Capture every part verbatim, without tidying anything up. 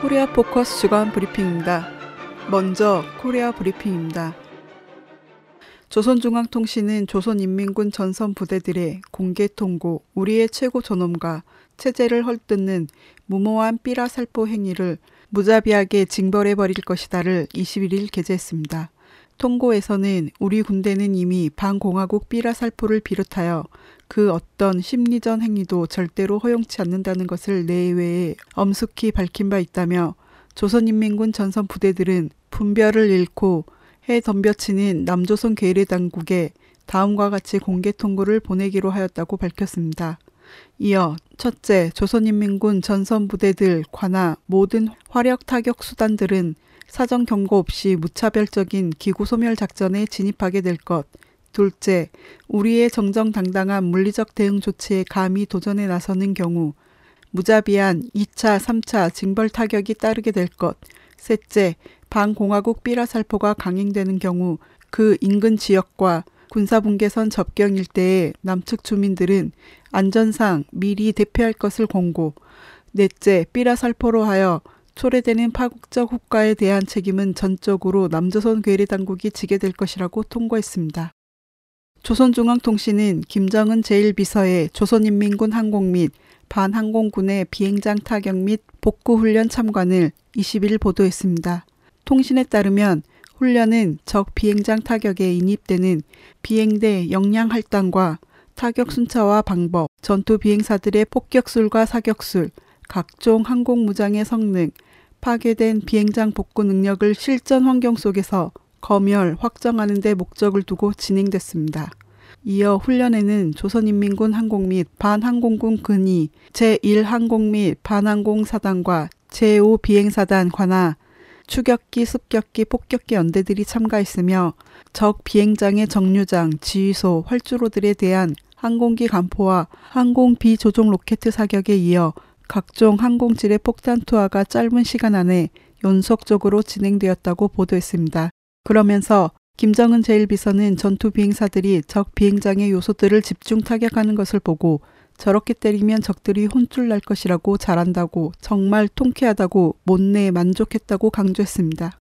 코리아포커스 주간 브리핑입니다. 먼저 코리아 브리핑입니다. 조선중앙통신은 조선인민군 전선 부대들의 공개 통고 우리의 최고 존엄과 체제를 헐뜯는 무모한 삐라살포 행위를 무자비하게 징벌해버릴 것이다를 이십일일 게재했습니다. 통고에서는 우리 군대는 이미 반공화국 삐라살포를 비롯하여 그 어떤 심리전 행위도 절대로 허용치 않는다는 것을 내외에 엄숙히 밝힌 바 있다며 조선인민군 전선 부대들은 분별을 잃고 해 덤벼치는 남조선 괴뢰 당국에 다음과 같이 공개 통고를 보내기로 하였다고 밝혔습니다. 이어 첫째, 조선인민군 전선 부대들 관하 모든 화력 타격 수단들은 사전 경고 없이 무차별적인 기구 소멸 작전에 진입하게 될 것. 둘째, 우리의 정정당당한 물리적 대응 조치에 감히 도전에 나서는 경우 무자비한 이차, 삼차 징벌 타격이 따르게 될 것. 셋째, 반공화국 삐라살포가 강행되는 경우 그 인근 지역과 군사분계선 접경 일대의 남측 주민들은 안전상 미리 대피할 것을 권고. 넷째, 삐라살포로 하여 초래되는 파국적 후과에 대한 책임은 전적으로 남조선 괴뢰 당국이 지게 될 것이라고 통고했습니다. 조선중앙통신은 김정은 제일 비서의 조선인민군 항공 및 반항공군의 비행장 타격 및 복구훈련 참관을 이십일 보도했습니다. 통신에 따르면 훈련은 적 비행장 타격에 인입되는 비행대 역량 할당과 타격 순차와 방법, 전투 비행사들의 폭격술과 사격술, 각종 항공무장의 성능, 파괴된 비행장 복구 능력을 실전 환경 속에서 검열, 확정하는 데 목적을 두고 진행됐습니다. 이어 훈련에는 조선인민군 항공 및 반항공군 근위, 제일 항공 및 반항공사단과 제오 비행사단 관하 추격기, 습격기, 폭격기 연대들이 참가했으며 적 비행장의 정류장, 지휘소, 활주로들에 대한 항공기 간포와 항공 비조종 로켓 사격에 이어 각종 항공질의 폭탄 투하가 짧은 시간 안에 연속적으로 진행되었다고 보도했습니다. 그러면서 김정은 제일 비서는 전투 비행사들이 적 비행장의 요소들을 집중 타격하는 것을 보고 저렇게 때리면 적들이 혼쭐 날 것이라고 잘한다고 정말 통쾌하다고 못내 만족했다고 강조했습니다.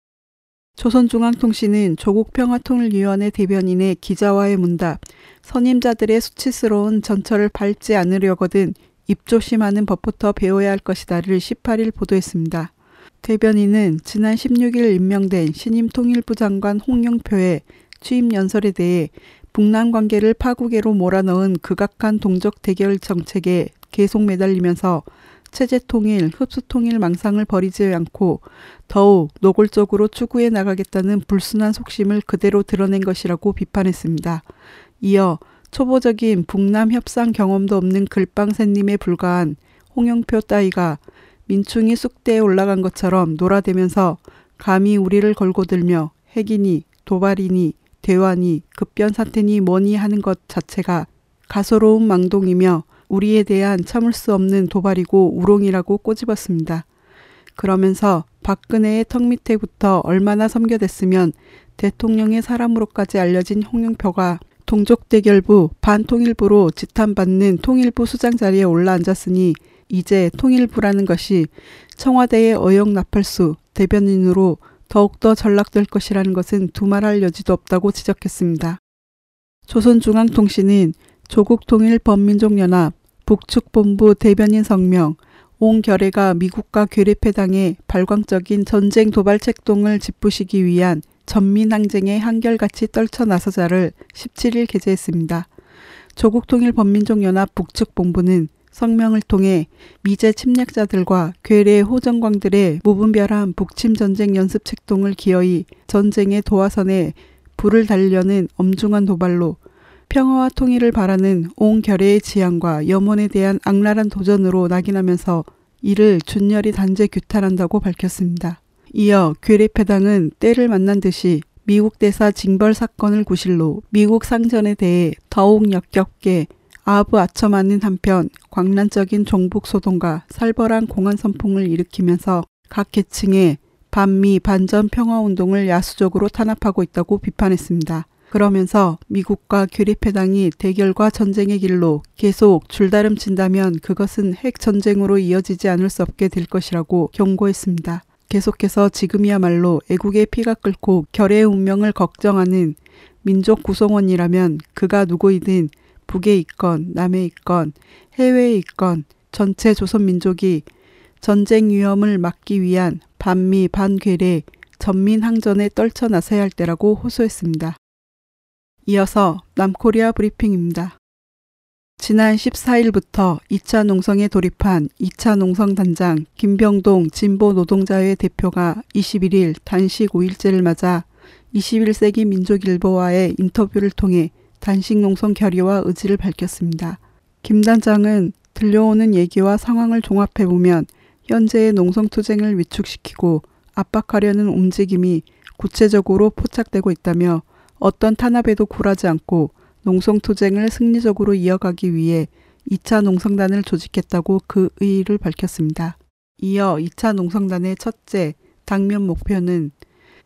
조선중앙통신은 조국평화통일위원회 대변인의 기자와의 문답, 선임자들의 수치스러운 전철을 밟지 않으려거든 입조심하는 법부터 배워야 할 것이다를 십팔일 보도했습니다. 대변인은 지난 십육일 임명된 신임 통일부 장관 홍영표의 취임 연설에 대해 북남 관계를 파국에로 몰아넣은 극악한 동적 대결 정책에 계속 매달리면서 체제 통일, 흡수 통일 망상을 버리지 않고 더욱 노골적으로 추구해 나가겠다는 불순한 속심을 그대로 드러낸 것이라고 비판했습니다. 이어 초보적인 북남 협상 경험도 없는 글빵새님에 불과한 홍영표 따위가 민충이 쑥대에 올라간 것처럼 놀아대면서 감히 우리를 걸고 들며 핵이니 도발이니 대화니 급변사태니 뭐니 하는 것 자체가 가소로운 망동이며 우리에 대한 참을 수 없는 도발이고 우롱이라고 꼬집었습니다. 그러면서 박근혜의 턱 밑에부터 얼마나 섬겨댔으면 대통령의 사람으로까지 알려진 홍영표가 동족대결부 반통일부로 지탄받는 통일부 수장 자리에 올라앉았으니 이제 통일부라는 것이 청와대의 어영나팔수 대변인으로 더욱더 전락될 것이라는 것은 두말할 여지도 없다고 지적했습니다. 조선중앙통신은 조국통일범민족연합 북측본부 대변인 성명, 온결의가 미국과 괴뢰패당의 발광적인 전쟁 도발 책동을 짚부시기 위한 전민항쟁에 한결같이 떨쳐나서자를 십칠일 게재했습니다. 조국통일범민족연합 북측본부는 성명을 통해 미제 침략자들과 괴뢰 호전광들의 무분별한 북침전쟁 연습 책동을 기어이 전쟁의 도화선에 불을 달려는 엄중한 도발로 평화와 통일을 바라는 온 결의의 지향과 염원에 대한 악랄한 도전으로 낙인하면서 이를 준열이 단죄 규탄한다고 밝혔습니다. 이어 괴뢰패당은 때를 만난 듯이 미국 대사 징벌 사건을 구실로 미국 상전에 대해 더욱 역겹게 아부아첨하는 한편 광란적인 종북소동과 살벌한 공안선풍을 일으키면서 각 계층의 반미 반전 평화운동을 야수적으로 탄압하고 있다고 비판했습니다. 그러면서 미국과 규립해당이 대결과 전쟁의 길로 계속 줄다름친다면 그것은 핵전쟁으로 이어지지 않을 수 없게 될 것이라고 경고했습니다. 계속해서 지금이야말로 애국의 피가 끓고 결의의 운명을 걱정하는 민족 구성원이라면 그가 누구이든 북에 있건 남에 있건 해외에 있건 전체 조선민족이 전쟁 위험을 막기 위한 반미 반괴뢰 전민항전에 떨쳐나서야 할 때라고 호소했습니다. 이어서 남코리아 브리핑입니다. 지난 십사일부터 이차 농성에 돌입한 이차 농성단장 김병동 진보 노동자회 대표가 이십일일 단식 오일째를 맞아 이십일세기 민족일보와의 인터뷰를 통해 단식 농성 결의와 의지를 밝혔습니다. 김 단장은 들려오는 얘기와 상황을 종합해보면 현재의 농성투쟁을 위축시키고 압박하려는 움직임이 구체적으로 포착되고 있다며 어떤 탄압에도 굴하지 않고 농성투쟁을 승리적으로 이어가기 위해 이차 농성단을 조직했다고 그 의의를 밝혔습니다. 이어 이차 농성단의 첫째 당면 목표는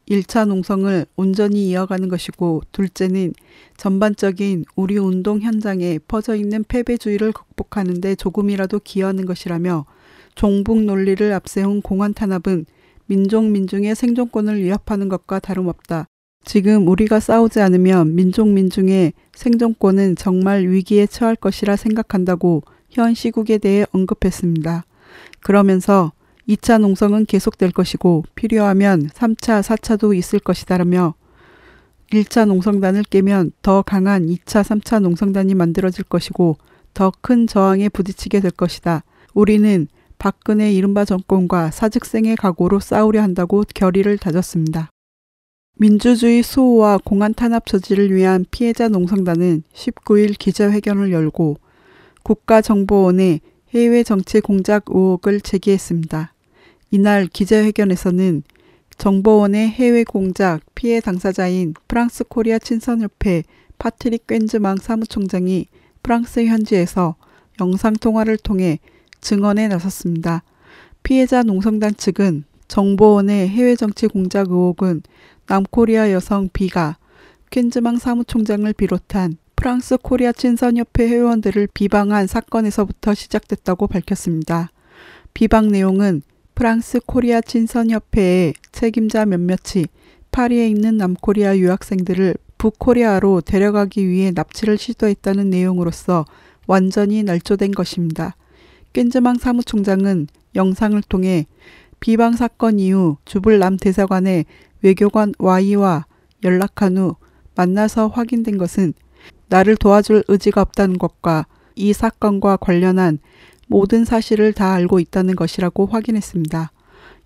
일차 농성을 온전히 이어가는 것이고 둘째는 전반적인 우리 운동 현장에 퍼져있는 패배주의를 극복하는 데 조금이라도 기여하는 것이라며 종북 논리를 앞세운 공안 탄압은 민족 민중의 생존권을 위협하는 것과 다름없다. 지금 우리가 싸우지 않으면 민족 민중의 생존권은 정말 위기에 처할 것이라 생각한다고 현 시국에 대해 언급했습니다. 그러면서 이차 농성은 계속될 것이고 필요하면 삼차, 사차도 있을 것이다라며 일차 농성단을 깨면 더 강한 이차, 삼차 농성단이 만들어질 것이고 더 큰 저항에 부딪히게 될 것이다. 우리는 박근혜 이른바 정권과 사직생의 각오로 싸우려 한다고 결의를 다졌습니다. 민주주의 수호와 공안 탄압 저지를 위한 피해자 농성단은 십구일 기자회견을 열고 국가정보원에 해외 정치 공작 의혹을 제기했습니다. 이날 기자회견에서는 정보원의 해외 공작 피해 당사자인 프랑스 코리아 친선협회 파트릭 꿰즈망 사무총장이 프랑스 현지에서 영상통화를 통해 증언에 나섰습니다. 피해자 농성단 측은 정보원의 해외 정치 공작 의혹은 남코리아 여성 B가 퀸즈망 사무총장을 비롯한 프랑스 코리아 친선협회 회원들을 비방한 사건에서부터 시작됐다고 밝혔습니다. 비방 내용은 프랑스 코리아 친선협회의 책임자 몇몇이 파리에 있는 남코리아 유학생들을 북코리아로 데려가기 위해 납치를 시도했다는 내용으로서 완전히 날조된 것입니다. 퀸즈망 사무총장은 영상을 통해 비방 사건 이후 주불 남 대사관에 외교관 Y와 연락한 후 만나서 확인된 것은 나를 도와줄 의지가 없다는 것과 이 사건과 관련한 모든 사실을 다 알고 있다는 것이라고 확인했습니다.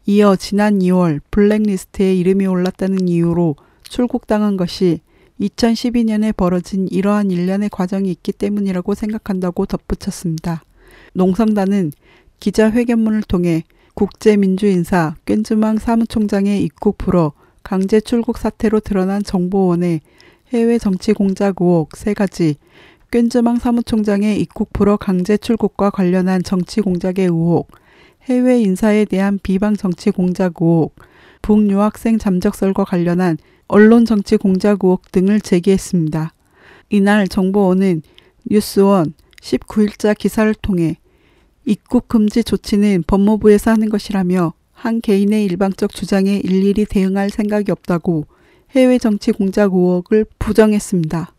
이어 지난 이월 블랙리스트에 이름이 올랐다는 이유로 출국당한 것이 이천십이년에 벌어진 이러한 일련의 과정이 있기 때문이라고 생각한다고 덧붙였습니다. 농성단은 기자회견문을 통해 국제민주인사 꿰즈망 사무총장의 입국 불허, 강제 출국 사태로 드러난 정보원의 해외 정치 공작 의혹 세 가지, 꿰즈망 사무총장의 입국 불허 강제 출국과 관련한 정치 공작의 의혹, 해외 인사에 대한 비방 정치 공작 의혹, 북유학생 잠적설과 관련한 언론 정치 공작 의혹 등을 제기했습니다. 이날 정보원은 뉴스원 십구일자 기사를 통해 입국 금지 조치는 법무부에서 하는 것이라며 한 개인의 일방적 주장에 일일이 대응할 생각이 없다고 해외 정치 공작 의혹을 부정했습니다.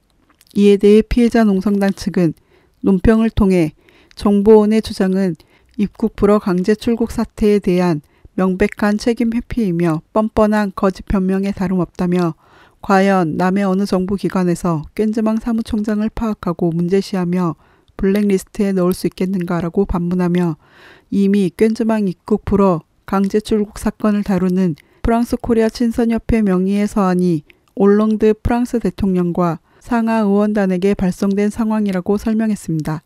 이에 대해 피해자 농성단 측은 논평을 통해 정보원의 주장은 입국 불허 강제 출국 사태에 대한 명백한 책임 회피이며 뻔뻔한 거짓 변명에 다름없다며 과연 남의 어느 정부기관에서 꿰즈망 사무총장을 파악하고 문제시하며 블랙리스트에 넣을 수 있겠는가라고 반문하며 이미 꿰즈망 입국 불허 강제 출국 사건을 다루는 프랑스 코리아 친선협회 명의의 서한이 올롱드 프랑스 대통령과 상하 의원단에게 발송된 상황이라고 설명했습니다.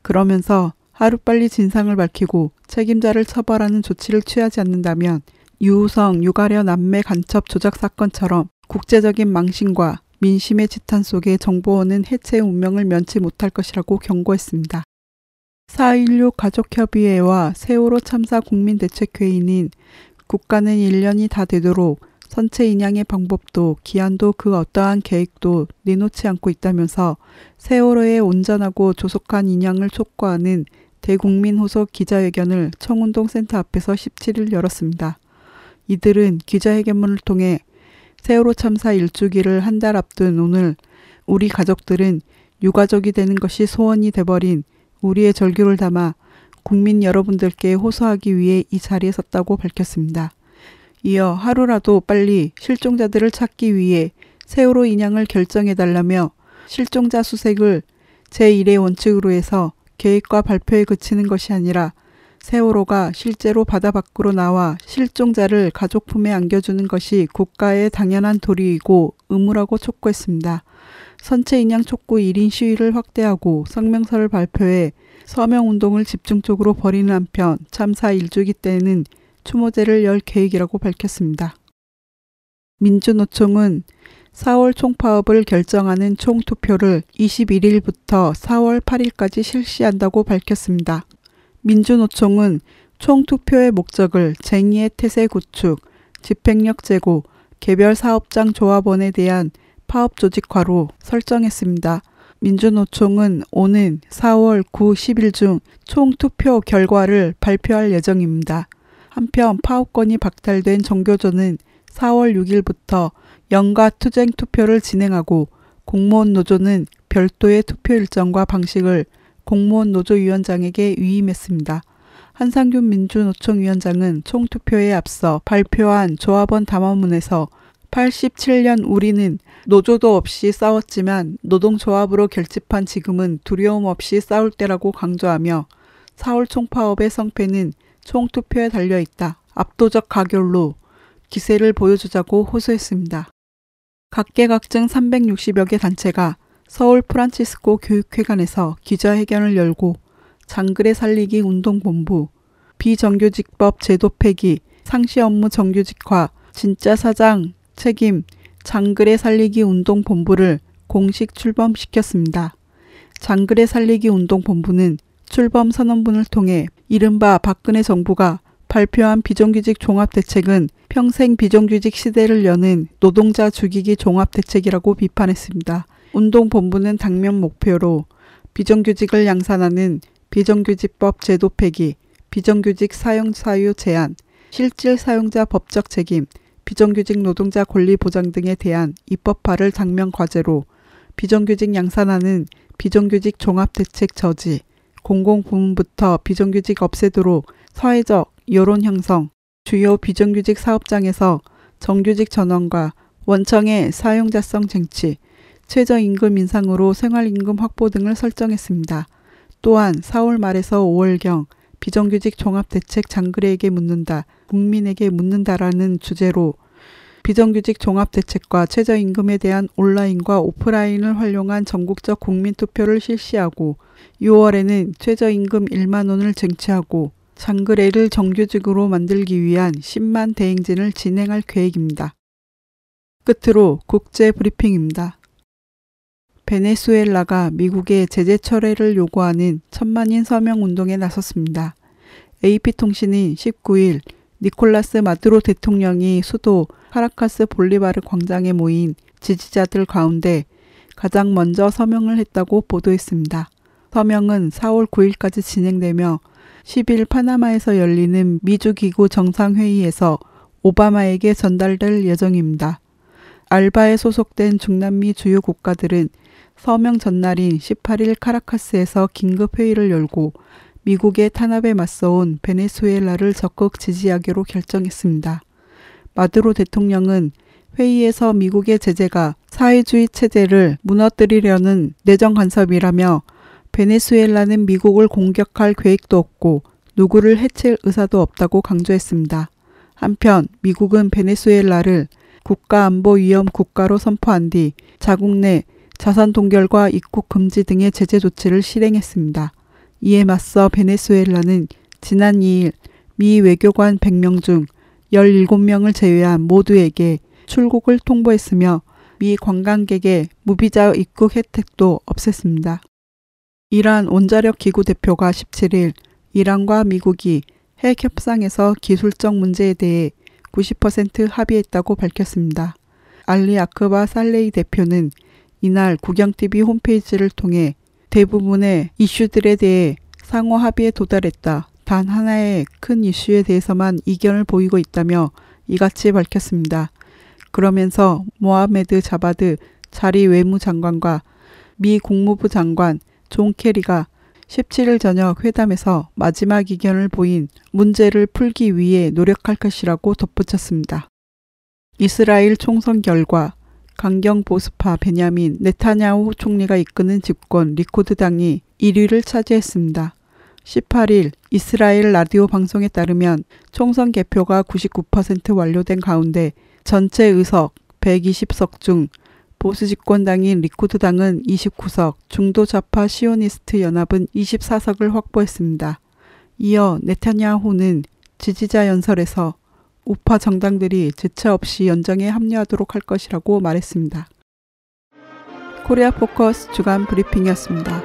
그러면서 하루빨리 진상을 밝히고 책임자를 처벌하는 조치를 취하지 않는다면 유우성, 유가려 남매 간첩 조작 사건처럼 국제적인 망신과 민심의 지탄 속에 정보원은 해체의 운명을 면치 못할 것이라고 경고했습니다. 사 일육 가족협의회와 세월호 참사 국민대책회의는 국가는 일 년이 다 되도록 선체 인양의 방법도 기한도 그 어떠한 계획도 내놓지 않고 있다면서 세월호의 온전하고 조속한 인양을 촉구하는 대국민 호소 기자회견을 청운동센터 앞에서 십칠일 열었습니다. 이들은 기자회견문을 통해 세월호 참사 일주기를 한 달 앞둔 오늘 우리 가족들은 유가족이 되는 것이 소원이 돼버린 우리의 절규를 담아 국민 여러분들께 호소하기 위해 이 자리에 섰다고 밝혔습니다. 이어 하루라도 빨리 실종자들을 찾기 위해 세월호 인양을 결정해달라며 실종자 수색을 제일의 원칙으로 해서 계획과 발표에 그치는 것이 아니라 세월호가 실제로 바다 밖으로 나와 실종자를 가족 품에 안겨주는 것이 국가의 당연한 도리이고 의무라고 촉구했습니다. 선체 인양 촉구 일인 시위를 확대하고 성명서를 발표해 서명운동을 집중적으로 벌이는 한편 참사 일주기 때는 추모제를 열 계획이라고 밝혔습니다. 민주노총은 사월 총파업을 결정하는 총투표를 이십일일부터 사월 팔일까지 실시한다고 밝혔습니다. 민주노총은 총투표의 목적을 쟁의의 태세 구축, 집행력 제고, 개별 사업장 조합원에 대한 파업 조직화로 설정했습니다. 민주노총은 오는 사월 구, 십일 중 총투표 결과를 발표할 예정입니다. 한편 파업권이 박탈된 정교조는 사월 육일부터 연가 투쟁 투표를 진행하고 공무원 노조는 별도의 투표 일정과 방식을 공무원 노조위원장에게 위임했습니다. 한상균 민주노총 위원장은 총투표에 앞서 발표한 조합원 담화문에서 팔십칠년 우리는 노조도 없이 싸웠지만 노동조합으로 결집한 지금은 두려움 없이 싸울 때라고 강조하며 사월 총파업의 성패는 총투표에 달려있다. 압도적 가결로 기세를 보여주자고 호소했습니다. 각계각층 삼백육십여 개 단체가 서울 프란치스코 교육회관에서 기자회견을 열고 장그래 살리기 운동본부, 비정규직법 제도 폐기, 상시 업무 정규직화, 진짜 사장 책임, 장그래 살리기 운동본부를 공식 출범시켰습니다. 장그래 살리기 운동본부는 출범 선언문을 통해 이른바 박근혜 정부가 발표한 비정규직 종합대책은 평생 비정규직 시대를 여는 노동자 죽이기 종합대책이라고 비판했습니다. 운동본부는 당면 목표로 비정규직을 양산하는 비정규직법 제도 폐기, 비정규직 사용 사유 제한, 실질 사용자 법적 책임, 비정규직 노동자 권리 보장 등에 대한 입법화를 당면 과제로 비정규직 양산하는 비정규직 종합대책 저지, 공공부문부터 비정규직 없애도록 사회적 여론 형성, 주요 비정규직 사업장에서 정규직 전환과 원청의 사용자성 쟁취, 최저임금 인상으로 생활임금 확보 등을 설정했습니다. 또한 사월 말에서 오월경 비정규직 종합대책 장그래에게 묻는다, 국민에게 묻는다라는 주제로 비정규직 종합대책과 최저임금에 대한 온라인과 오프라인을 활용한 전국적 국민투표를 실시하고 유월에는 최저임금 일만 원을 쟁취하고 장그래를 정규직으로 만들기 위한 십만 대행진을 진행할 계획입니다. 끝으로 국제 브리핑입니다. 베네수엘라가 미국의 제재 철회를 요구하는 천만인 서명운동에 나섰습니다. 에이피통신이 십구일 니콜라스 마두로 대통령이 수도 카라카스 볼리바르 광장에 모인 지지자들 가운데 가장 먼저 서명을 했다고 보도했습니다. 서명은 사월 구일까지 진행되며 십일 파나마에서 열리는 미주기구 정상회의에서 오바마에게 전달될 예정입니다. 알바에 소속된 중남미 주요 국가들은 서명 전날인 십팔일 카라카스에서 긴급회의를 열고 미국의 탄압에 맞서온 베네수엘라를 적극 지지하기로 결정했습니다. 마두로 대통령은 회의에서 미국의 제재가 사회주의 체제를 무너뜨리려는 내정 간섭이라며 베네수엘라는 미국을 공격할 계획도 없고 누구를 해칠 의사도 없다고 강조했습니다. 한편 미국은 베네수엘라를 국가안보위험 국가로 선포한 뒤 자국 내 자산 동결과 입국 금지 등의 제재 조치를 실행했습니다. 이에 맞서 베네수엘라는 지난 이일 미 외교관 백 명 중 열일곱 명을 제외한 모두에게 출국을 통보했으며 미 관광객의 무비자 입국 혜택도 없앴습니다. 이란 원자력기구 대표가 십칠일 이란과 미국이 핵 협상에서 기술적 문제에 대해 구십 퍼센트 합의했다고 밝혔습니다. 알리 아크바 살레이 대표는 이날 국영티비 홈페이지를 통해 대부분의 이슈들에 대해 상호 합의에 도달했다. 단 하나의 큰 이슈에 대해서만 이견을 보이고 있다며 이같이 밝혔습니다. 그러면서 모하메드 자바드 자리 외무장관과 미 국무부 장관 존 케리가 십칠 일 저녁 회담에서 마지막 이견을 보인 문제를 풀기 위해 노력할 것이라고 덧붙였습니다. 이스라엘 총선 결과 강경보수파 베냐민 네타냐후 총리가 이끄는 집권 리코드당이 일 위를 차지했습니다. 십팔 일 이스라엘 라디오 방송에 따르면 총선 개표가 구십구 퍼센트 완료된 가운데 전체 의석 백이십 석 중 보수 집권당인 리쿠드당은 이십구 석, 중도좌파 시오니스트 연합은 이십사 석을 확보했습니다. 이어 네타냐후는 지지자 연설에서 우파 정당들이 제차 없이 연정에 합류하도록 할 것이라고 말했습니다. 코리아포커스 주간 브리핑이었습니다.